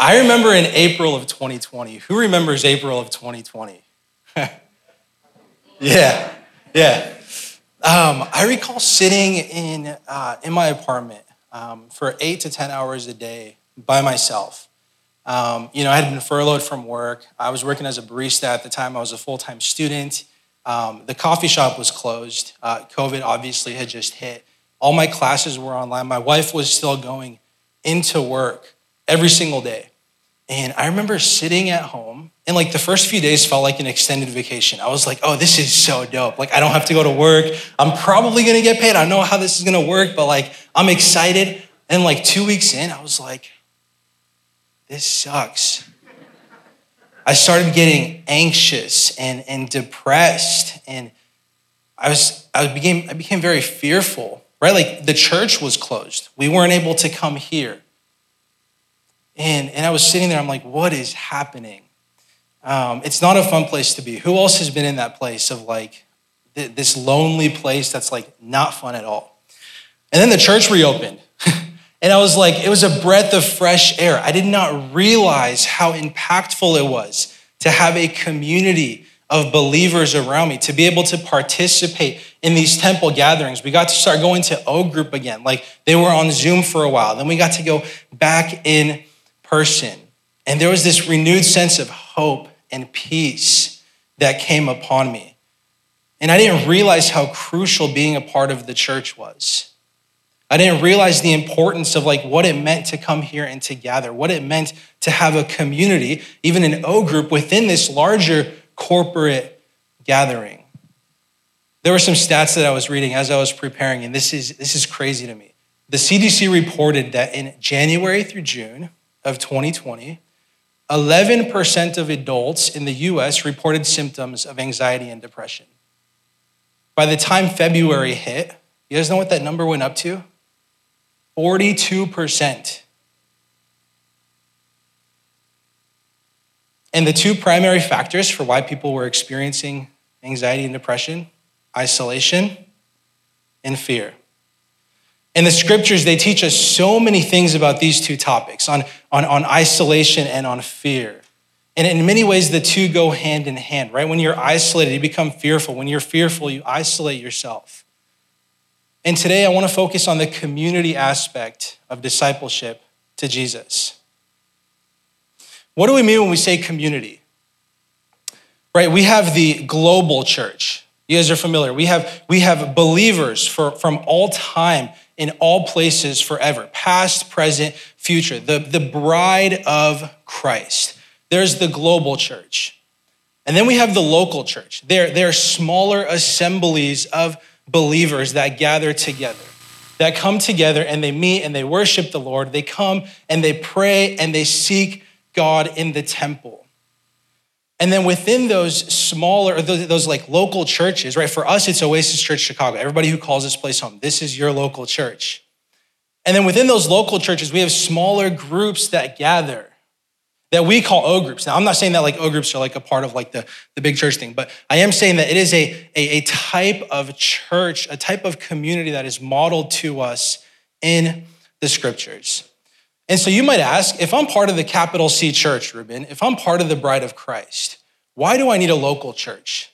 I remember in April of 2020. Who remembers April of 2020? Yeah. I recall sitting in my apartment for 8 to 10 hours a day by myself. I had been furloughed from work. I was working as a barista at the time. I was a full-time student. The coffee shop was closed. COVID obviously had just hit. All my classes were online. My wife was still going into work every single day. And I remember sitting at home and the first few days felt like an extended vacation. I was like, oh, this is so dope. I don't have to go to work. I'm probably going to get paid. I don't know how this is going to work, but I'm excited. And 2 weeks in, I was like, this sucks. I started getting anxious and depressed. And I became very fearful, right? The church was closed. We weren't able to come here. And I was sitting there, I'm like, what is happening? It's not a fun place to be. Who else has been in that place of this lonely place that's not fun at all? And then the church reopened. And I was it was a breath of fresh air. I did not realize how impactful it was to have a community of believers around me, to be able to participate in these temple gatherings. We got to start going to O-group again. They were on Zoom for a while. Then we got to go back in person. And there was this renewed sense of hope and peace that came upon me. And I didn't realize how crucial being a part of the church was. I didn't realize the importance of what it meant to come here and to gather, what it meant to have a community, even an O-group within this larger corporate gathering. There were some stats that I was reading as I was preparing, and this is crazy to me. The CDC reported that in January through June, of 2020, 11% of adults in the US reported symptoms of anxiety and depression. By the time February hit, you guys know what that number went up to? 42%. And the two primary factors for why people were experiencing anxiety and depression, isolation and fear. In the scriptures, they teach us so many things about these two topics, on isolation and on fear. And in many ways, the two go hand in hand, right? When you're isolated, you become fearful. When you're fearful, you isolate yourself. And today, I want to focus on the community aspect of discipleship to Jesus. What do we mean when we say community? Right, we have the global church. You guys are familiar. We have believers from all time, in all places forever, past, present, future, the bride of Christ. There's the global church. And then we have the local church. They're smaller assemblies of believers that gather together, that come together and they meet and they worship the Lord. They come and they pray and they seek God in the temple. And then within those smaller, those local churches, right? For us, it's Oasis Church Chicago. Everybody who calls this place home, this is your local church. And then within those local churches, we have smaller groups that gather that we call O-groups. Now, I'm not saying that O-groups are a part of the big church thing, but I am saying that it is a type of church, a type of community that is modeled to us in the scriptures. And so you might ask, if I'm part of the capital C church, Ruben, if I'm part of the bride of Christ, why do I need a local church?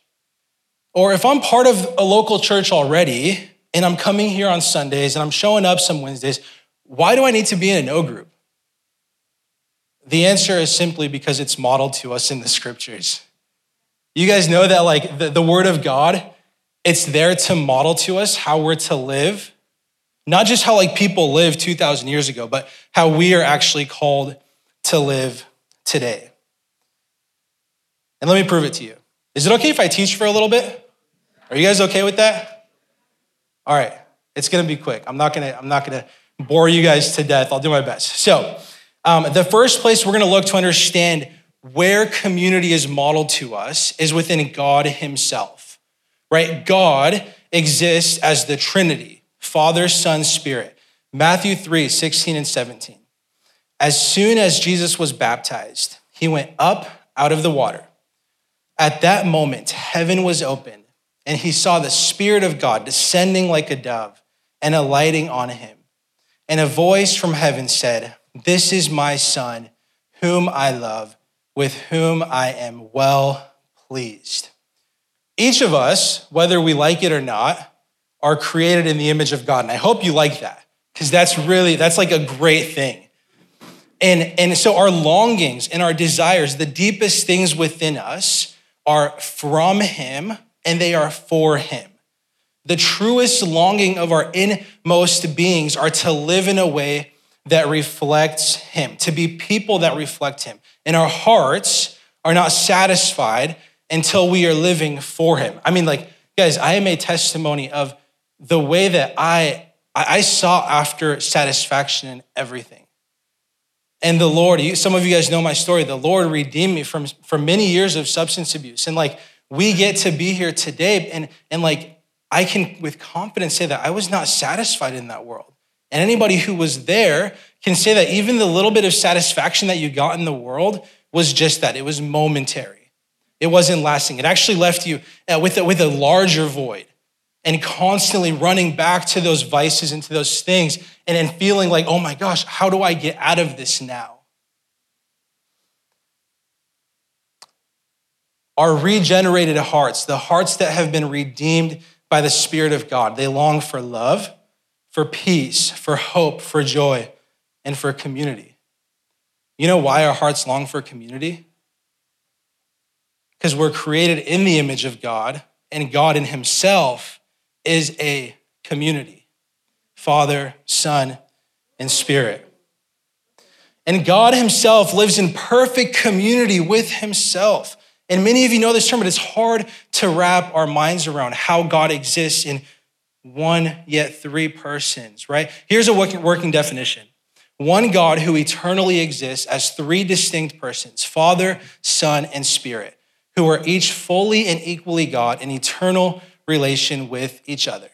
Or if I'm part of a local church already, and I'm coming here on Sundays, and I'm showing up some Wednesdays, why do I need to be in an O group? The answer is simply because it's modeled to us in the scriptures. You guys know that the word of God, it's there to model to us how we're to live. Not just how people lived 2,000 years ago, but how we are actually called to live today. And let me prove it to you. Is it okay if I teach for a little bit? Are you guys okay with that? All right, it's gonna be quick. I'm not gonna bore you guys to death. I'll do my best. So The first place we're going to look to understand where community is modeled to us is within God himself, right? God exists as the Trinity, Father, Son, Spirit. Matthew 3:16-17. As soon as Jesus was baptized, he went up out of the water. At that moment, heaven was opened, and he saw the Spirit of God descending like a dove and alighting on him. And a voice from heaven said, "This is my Son, whom I love, with whom I am well pleased." Each of us, whether we like it or not, are created in the image of God. And I hope you like that, because that's like a great thing. And so our longings and our desires, the deepest things within us, are from him and they are for him. The truest longing of our inmost beings are to live in a way that reflects him, to be people that reflect him. And our hearts are not satisfied until we are living for him. I mean, like, guys, I am a testimony of the way that I sought after satisfaction in everything. And the Lord, some of you guys know my story, the Lord redeemed me from many years of substance abuse. And like, we get to be here today, and like, I can with confidence say that I was not satisfied in that world. And anybody who was there can say that even the little bit of satisfaction that you got in the world was just that. It was momentary. It wasn't lasting. It actually left you with a larger void and constantly running back to those vices and to those things and then feeling like, oh my gosh, how do I get out of this now? Our regenerated hearts, the hearts that have been redeemed by the Spirit of God, they long for love, for peace, for hope, for joy, and for community. You know why our hearts long for community? Because we're created in the image of God, and God in himself is a community, Father, Son, and Spirit. And God himself lives in perfect community with himself. And many of you know this term, but it's hard to wrap our minds around how God exists in one yet three persons, right? Here's a working definition. One God who eternally exists as three distinct persons, Father, Son, and Spirit, who are each fully and equally God in eternal relation with each other.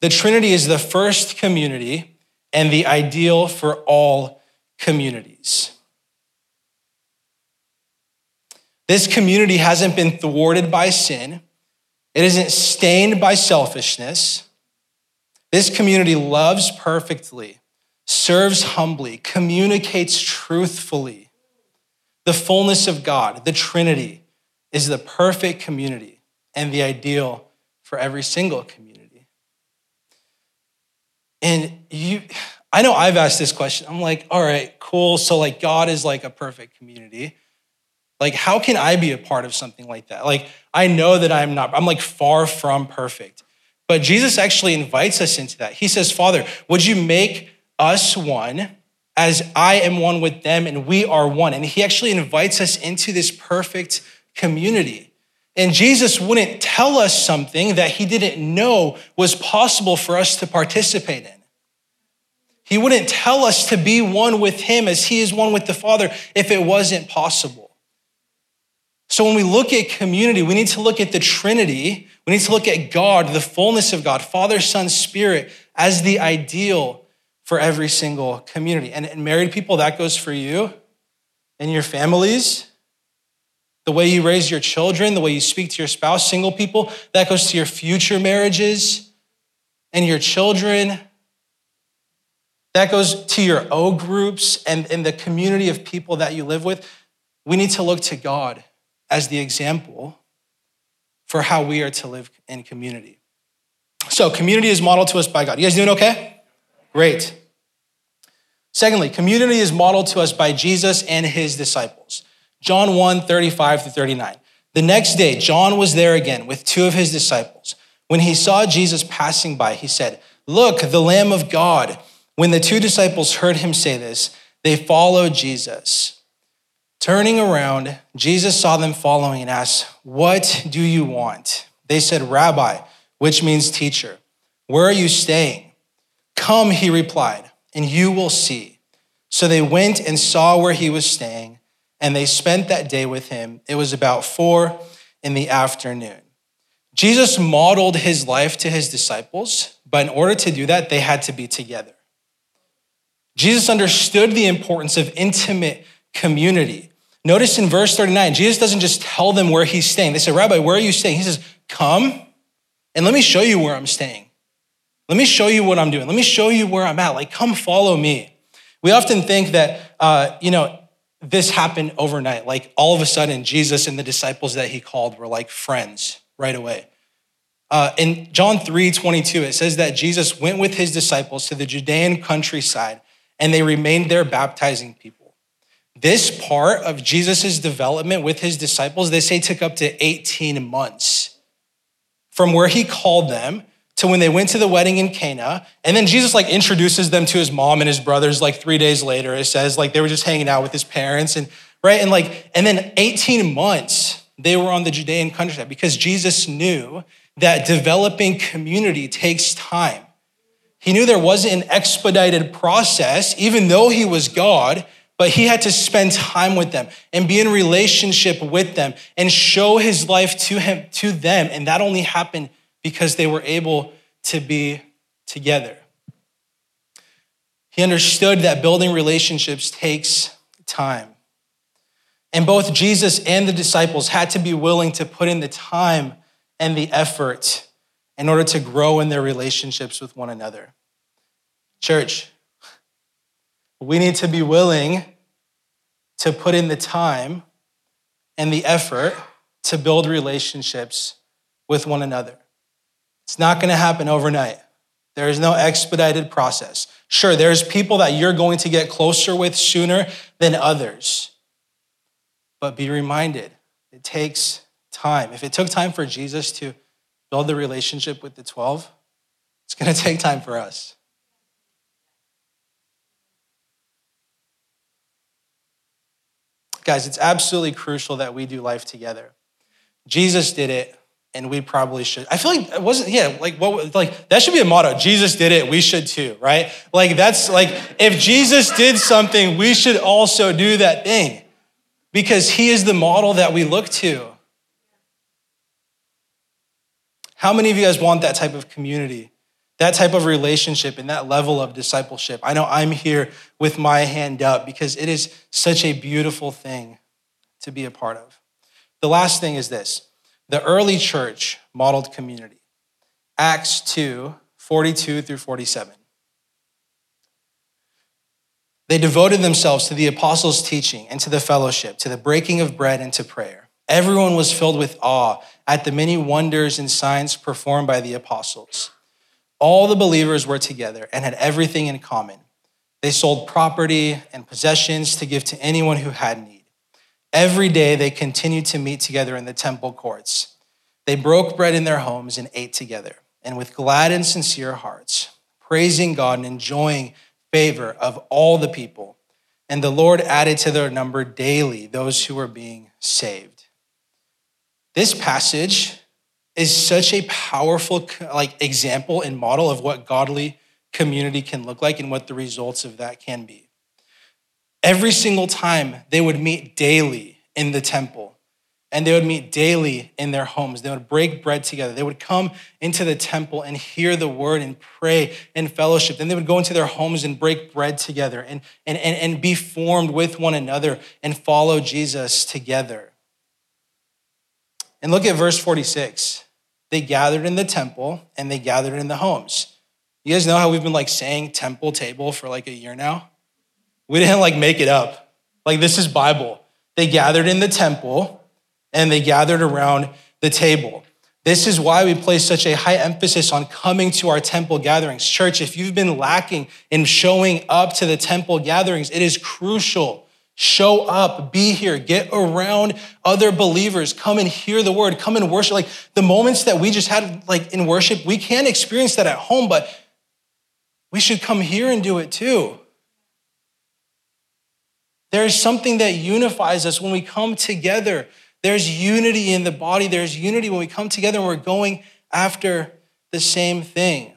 The Trinity is the first community and the ideal for all communities. This community hasn't been thwarted by sin. It isn't stained by selfishness. This community loves perfectly, serves humbly, communicates truthfully. The fullness of God, the Trinity, is the perfect community and the ideal for every single community. And I know I've asked this question. I'm like, all right, cool. So like God is like a perfect community. Like, how can I be a part of something like that? Like, I know that I'm like far from perfect. But Jesus actually invites us into that. He says, Father, would you make us one as I am one with them and we are one? And he actually invites us into this perfect community. And Jesus wouldn't tell us something that he didn't know was possible for us to participate in. He wouldn't tell us to be one with him as he is one with the Father if it wasn't possible. So when we look at community, we need to look at the Trinity. We need to look at God, the fullness of God, Father, Son, Spirit, as the ideal for every single community. And married people, that goes for you and your families, the way you raise your children, the way you speak to your spouse. Single people, that goes to your future marriages and your children. That goes to your O-groups and the community of people that you live with. We need to look to God as the example for how we are to live in community. So community is modeled to us by God. You guys doing okay? Great. Secondly, community is modeled to us by Jesus and his disciples. John 1:35-39. The next day, John was there again with two of his disciples. When he saw Jesus passing by, he said, "Look, the Lamb of God." When the two disciples heard him say this, they followed Jesus. Turning around, Jesus saw them following and asked, "What do you want?" They said, "Rabbi," which means teacher, "where are you staying?" "Come," he replied, "and you will see." So they went and saw where he was staying, and they spent that day with him. It was about 4 p.m. Jesus modeled his life to his disciples, but in order to do that, they had to be together. Jesus understood the importance of intimate community. Notice in verse 39, Jesus doesn't just tell them where he's staying. They say, Rabbi, where are you staying? He says, come and let me show you where I'm staying. Let me show you what I'm doing. Let me show you where I'm at. Like, come follow me. We often think that, this happened overnight. Like all of a sudden, Jesus and the disciples that he called were like friends right away. In John 3:22, it says that Jesus went with his disciples to the Judean countryside, and they remained there baptizing people. This part of Jesus's development with his disciples, they say took up to 18 months from where he called them to when they went to the wedding in Cana. And then Jesus like introduces them to his mom and his brothers like 3 days later. It says like they were just hanging out with his parents and then 18 months they were on the Judean countryside because Jesus knew that developing community takes time. He knew there wasn't an expedited process, even though he was God, but he had to spend time with them and be in relationship with them and show his life to them. And that only happened because they were able to be together. He understood that building relationships takes time. And both Jesus and the disciples had to be willing to put in the time and the effort in order to grow in their relationships with one another. Church, we need to be willing to put in the time and the effort to build relationships with one another. It's not going to happen overnight. There is no expedited process. Sure, there's people that you're going to get closer with sooner than others, but be reminded, it takes time. If it took time for Jesus to build the relationship with the 12, it's going to take time for us. Guys, it's absolutely crucial that we do life together. Jesus did it, and we probably should. I feel like that should be a motto. Jesus did it, we should too, right? Like that's like, if Jesus did something, we should also do that thing because he is the model that we look to. How many of you guys want that type of community, that type of relationship, and that level of discipleship? I know I'm here with my hand up because it is such a beautiful thing to be a part of. The last thing is this. The early church modeled community. Acts 2:42-47. They devoted themselves to the apostles' teaching and to the fellowship, to the breaking of bread and to prayer. Everyone was filled with awe at the many wonders and signs performed by the apostles. All the believers were together and had everything in common. They sold property and possessions to give to anyone who had need. Every day they continued to meet together in the temple courts. They broke bread in their homes and ate together, and with glad and sincere hearts, praising God and enjoying favor of all the people. And the Lord added to their number daily those who were being saved. This passage is such a powerful example and model of what godly community can look like and what the results of that can be. Every single time they would meet daily in the temple, and they would meet daily in their homes. They would break bread together. They would come into the temple and hear the word and pray and fellowship. Then they would go into their homes and break bread together and be formed with one another and follow Jesus together. And look at verse 46. They gathered in the temple and they gathered in the homes. You guys know how we've been saying temple table for a year now? We didn't make it up. This is Bible. They gathered in the temple and they gathered around the table. This is why we place such a high emphasis on coming to our temple gatherings. Church, if you've been lacking in showing up to the temple gatherings, it is crucial. Show up, be here, get around other believers, come and hear the word, come and worship. The moments that we just had in worship, we can experience that at home, but we should come here and do it too. There is something that unifies us when we come together. There's unity in the body. There's unity when we come together and we're going after the same thing.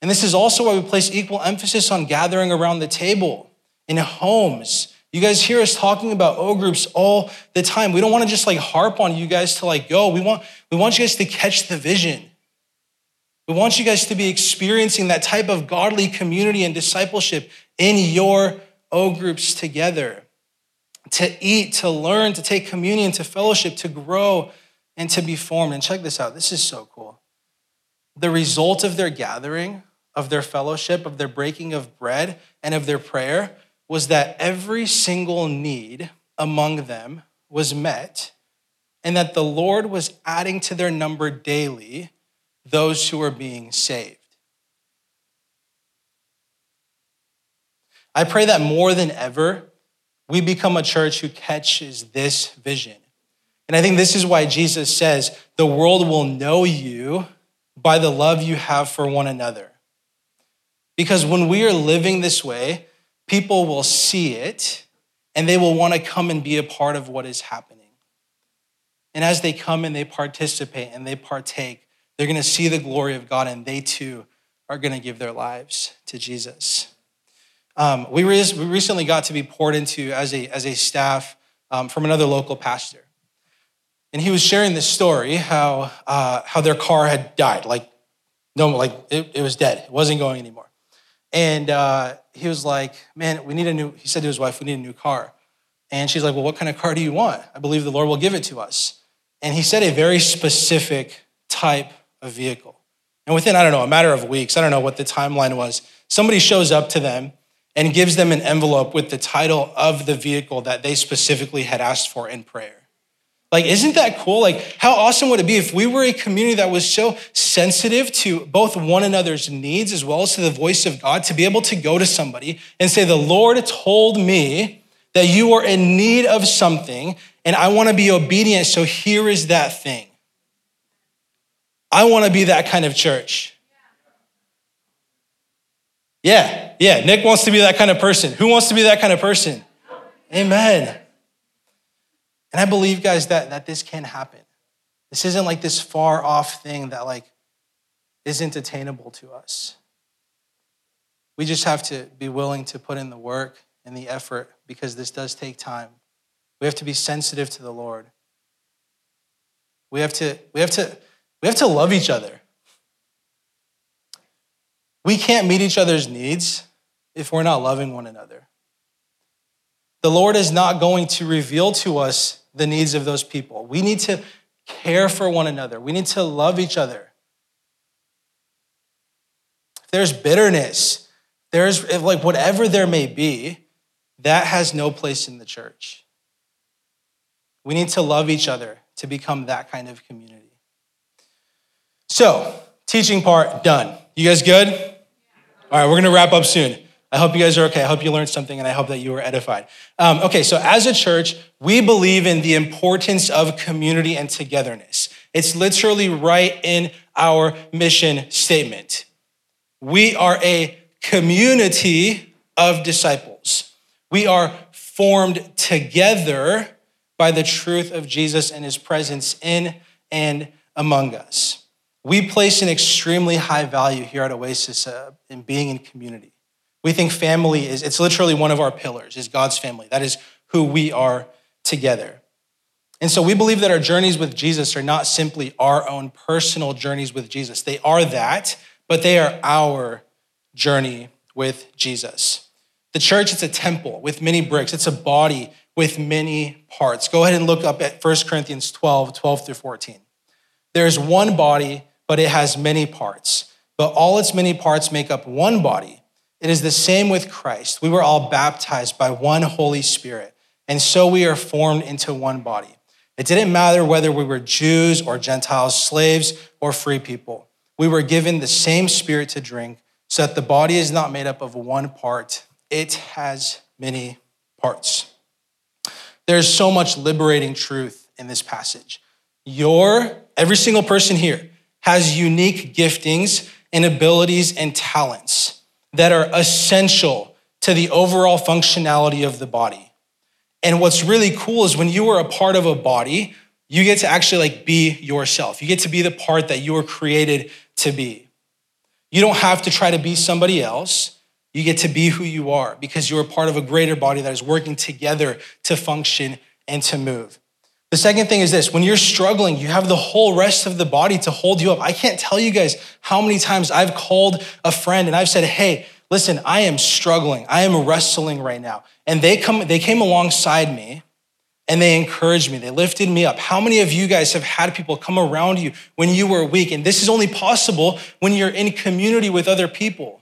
And this is also why we place equal emphasis on gathering around the table. in homes. You guys hear us talking about O-groups all the time. We don't want to just harp on you guys to go. We want you guys to catch the vision. We want you guys to be experiencing that type of godly community and discipleship in your O-groups together. To eat, to learn, to take communion, to fellowship, to grow, and to be formed. And check this out. This is so cool. The result of their gathering, of their fellowship, of their breaking of bread, and of their prayer was that every single need among them was met, and that the Lord was adding to their number daily those who are being saved. I pray that more than ever, we become a church who catches this vision. And I think this is why Jesus says, the world will know you by the love you have for one another. Because when we are living this way, people will see it and they will want to come and be a part of what is happening. And as they come and they participate and they partake, they're going to see the glory of God, and they too are going to give their lives to Jesus. We recently got to be poured into as a staff from another local pastor. And he was sharing this story, how their car had died. It was dead. It wasn't going anymore. And he was like, man, he said to his wife, we need a new car. And she's like, well, what kind of car do you want? I believe the Lord will give it to us. And he said a very specific type of vehicle. And within, a matter of weeks, I don't know what the timeline was, somebody shows up to them and gives them an envelope with the title of the vehicle that they specifically had asked for in prayer. Isn't that cool? How awesome would it be if we were a community that was so sensitive to both one another's needs as well as to the voice of God, to be able to go to somebody and say, the Lord told me that you are in need of something and I want to be obedient, so here is that thing. I want to be that kind of church. Yeah, Nick wants to be that kind of person. Who wants to be that kind of person? Amen. And I believe, guys, that this can happen. This isn't this far off thing that isn't attainable to us. We just have to be willing to put in the work and the effort, because this does take time. We have to be sensitive to the Lord. We have to love each other. We can't meet each other's needs if we're not loving one another. The Lord is not going to reveal to us the needs of those people. We need to care for one another. We need to love each other. If there's bitterness, whatever there may be, that has no place in the church. We need to love each other to become that kind of community. So, teaching part done. You guys good? All right, we're going to wrap up soon. I hope you guys are okay. I hope you learned something, and I hope that you were edified. So as a church, we believe in the importance of community and togetherness. It's literally right in our mission statement. We are a community of disciples. We are formed together by the truth of Jesus and his presence in and among us. We place an extremely high value here at Oasis in being in community. We think family it's literally one of our pillars, is God's family. That is who we are together. And so we believe that our journeys with Jesus are not simply our own personal journeys with Jesus. They are that, but they are our journey with Jesus. The church, it's a temple with many bricks. It's a body with many parts. Go ahead and look up at 1 Corinthians 12 through 14. There is one body, but it has many parts. But all its many parts make up one body. It is the same with Christ. We were all baptized by one Holy Spirit, and so we are formed into one body. It didn't matter whether we were Jews or Gentiles, slaves or free people. We were given the same Spirit to drink, so that the body is not made up of one part. It has many parts. There's so much liberating truth in this passage. Every single person here has unique giftings and abilities and talents that are essential to the overall functionality of the body. And what's really cool is when you are a part of a body, you get to actually be yourself. You get to be the part that you were created to be. You don't have to try to be somebody else. You get to be who you are because you're a part of a greater body that is working together to function and to move. The second thing is this: when you're struggling, you have the whole rest of the body to hold you up. I can't tell you guys how many times I've called a friend and I've said, hey, listen, I am struggling. I am wrestling right now. And they came alongside me and they encouraged me. They lifted me up. How many of you guys have had people come around you when you were weak? And this is only possible when you're in community with other people.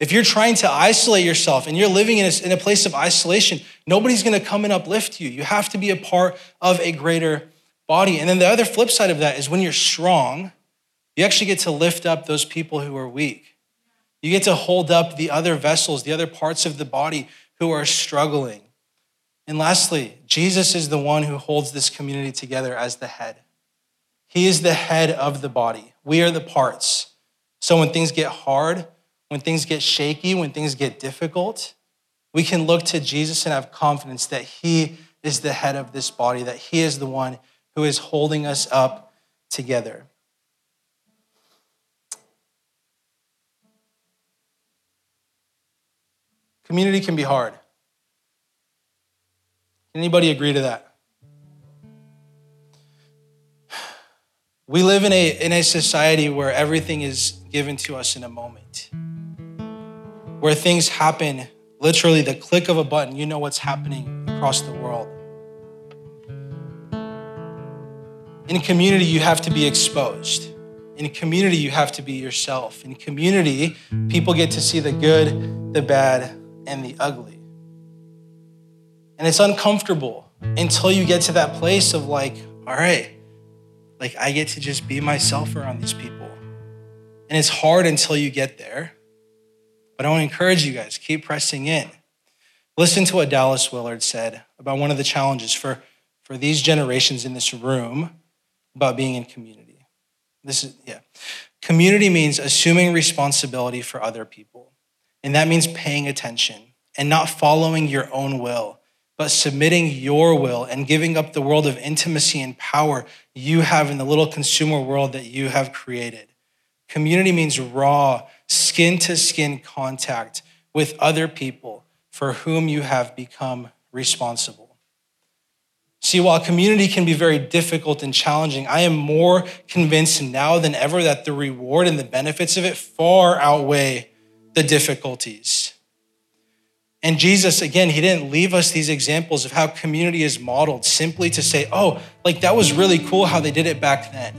If you're trying to isolate yourself and you're living in a place of isolation, nobody's going to come and uplift you. You have to be a part of a greater body. And then the other flip side of that is when you're strong, you actually get to lift up those people who are weak. You get to hold up the other vessels, the other parts of the body who are struggling. And lastly, Jesus is the one who holds this community together as the head. He is the head of the body. We are the parts. So when things get hard, when things get shaky, when things get difficult, we can look to Jesus and have confidence that he is the head of this body, that he is the one who is holding us up together. Community can be hard. Can anybody agree to that? We live in a society where everything is given to us in a moment, where things happen literally the click of a button. You know what's happening across the world. In community, you have to be exposed. In community, you have to be yourself. In community, people get to see the good, the bad, and the ugly. And it's uncomfortable until you get to that place of like, all right, like I get to just be myself around these people. And it's hard until you get there. But I want to encourage you guys, keep pressing in. Listen to what Dallas Willard said about one of the challenges for these generations in this room about being in community. Community means assuming responsibility for other people. And that means paying attention and not following your own will, but submitting your will and giving up the world of intimacy and power you have in the little consumer world that you have created. Community means raw, skin-to-skin contact with other people for whom you have become responsible. See, while community can be very difficult and challenging, I am more convinced now than ever that the reward and the benefits of it far outweigh the difficulties. And Jesus, again, he didn't leave us these examples of how community is modeled simply to say, oh, like that was really cool how they did it back then.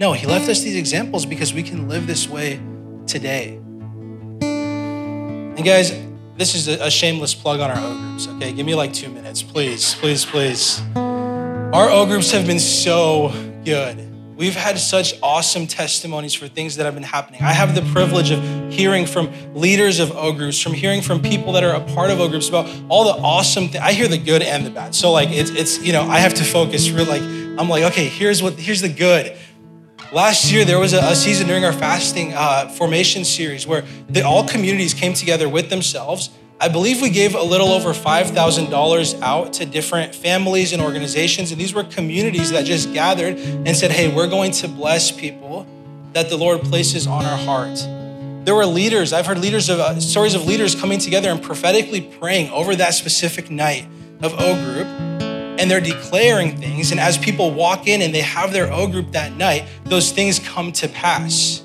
No, he left us these examples because we can live this way today. And guys, this is a shameless plug on our O-groups, okay? Give me like 2 minutes, please. Our O-groups have been so good. We've had such awesome testimonies for things that have been happening. I have the privilege of hearing from leaders of O-groups, from hearing from people that are a part of O-groups about all the awesome things. I hear the good and the bad. So like it's you know, I have to focus for like, I'm like, okay, here's the good. Last year, there was a season during our fasting formation series where all communities came together with themselves. I believe we gave a little over $5,000 out to different families and organizations. And these were communities that just gathered and said, hey, we're going to bless people that the Lord places on our heart. There were leaders. I've heard stories of leaders coming together and prophetically praying over that specific night of O Group. And they're declaring things. And as people walk in and they have their O Group that night, those things come to pass.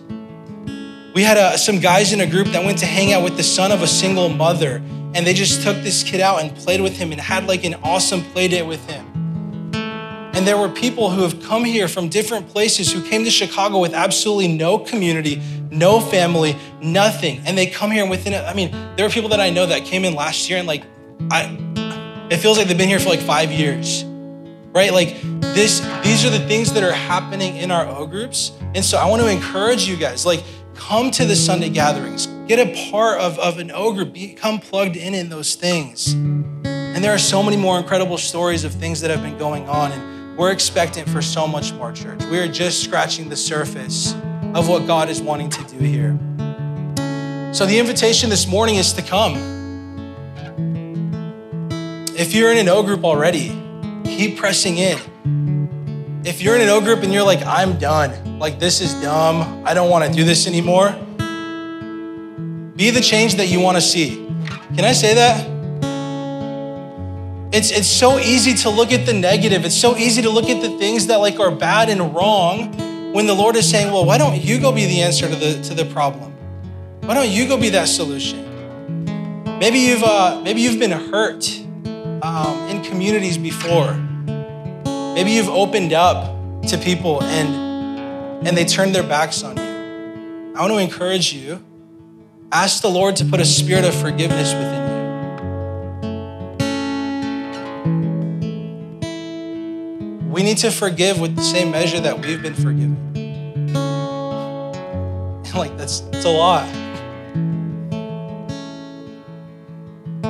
We had some guys in a group that went to hang out with the son of a single mother, and they just took this kid out and played with him and had like an awesome play date with him. And there were people who have come here from different places who came to Chicago with absolutely no community, no family, nothing. And they come here and there are people that I know that came in last year and like, it feels like they've been here for like 5 years, right? Like these are the things that are happening in our O groups. And so I want to encourage you guys, like, come to the Sunday gatherings. Get a part of an O group. Become plugged in those things. And there are so many more incredible stories of things that have been going on, and we're expectant for so much more, church. We are just scratching the surface of what God is wanting to do here. So the invitation this morning is to come. If you're in an O group already, keep pressing in. If you're in an O group and you're like, I'm done, like this is dumb, I don't want to do this anymore, Be the change that you want to see. Can I say that? It's so easy to look at the negative. It's so easy to look at the things that like are bad and wrong when the Lord is saying, well, why don't you go be the answer to the problem? Why don't you go be that solution? Maybe you've been hurt in communities before. Maybe you've opened up to people and they turned their backs on you. I want to encourage you, ask the Lord to put a spirit of forgiveness within you. We need to forgive with the same measure that we've been forgiven. Like, that's a lot.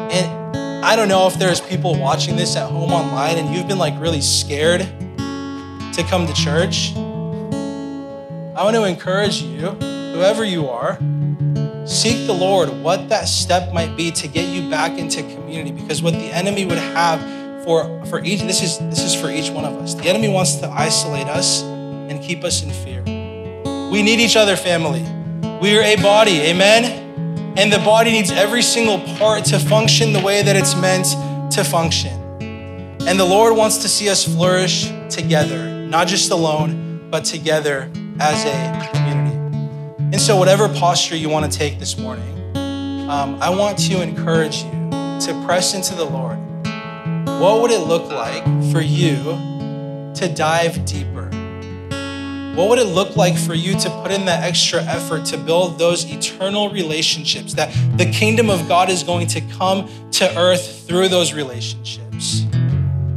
And I don't know if there's people watching this at home online and you've been like really scared to come to church. I want to encourage you, whoever you are, seek the Lord what that step might be to get you back into community, because what the enemy would have for each, this is for each one of us. The enemy wants to isolate us and keep us in fear. We need each other, family. We are a body, amen? And the body needs every single part to function the way that it's meant to function. And the Lord wants to see us flourish together, not just alone, but together as a community. And so whatever posture you want to take this morning, I want to encourage you to press into the Lord. What would it look like for you to dive deeper? What would it look like for you to put in that extra effort to build those eternal relationships that the kingdom of God is going to come to earth through those relationships?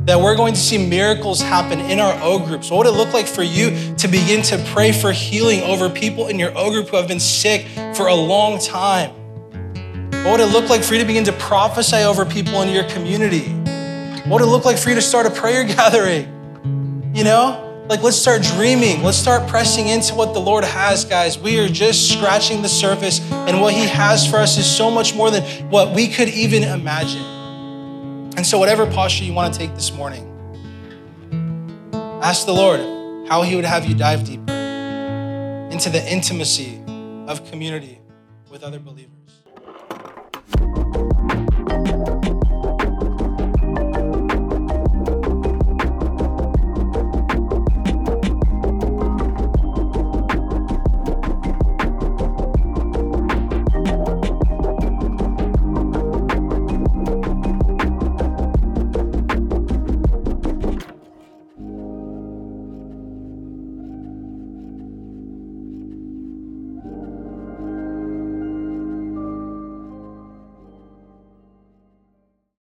That we're going to see miracles happen in our O-groups. What would it look like for you to begin to pray for healing over people in your O-group who have been sick for a long time? What would it look like for you to begin to prophesy over people in your community? What would it look like for you to start a prayer gathering? You know, like let's start dreaming. Let's start pressing into what the Lord has, guys. We are just scratching the surface, and what he has for us is so much more than what we could even imagine. And so whatever posture you want to take this morning, ask the Lord how he would have you dive deeper into the intimacy of community with other believers.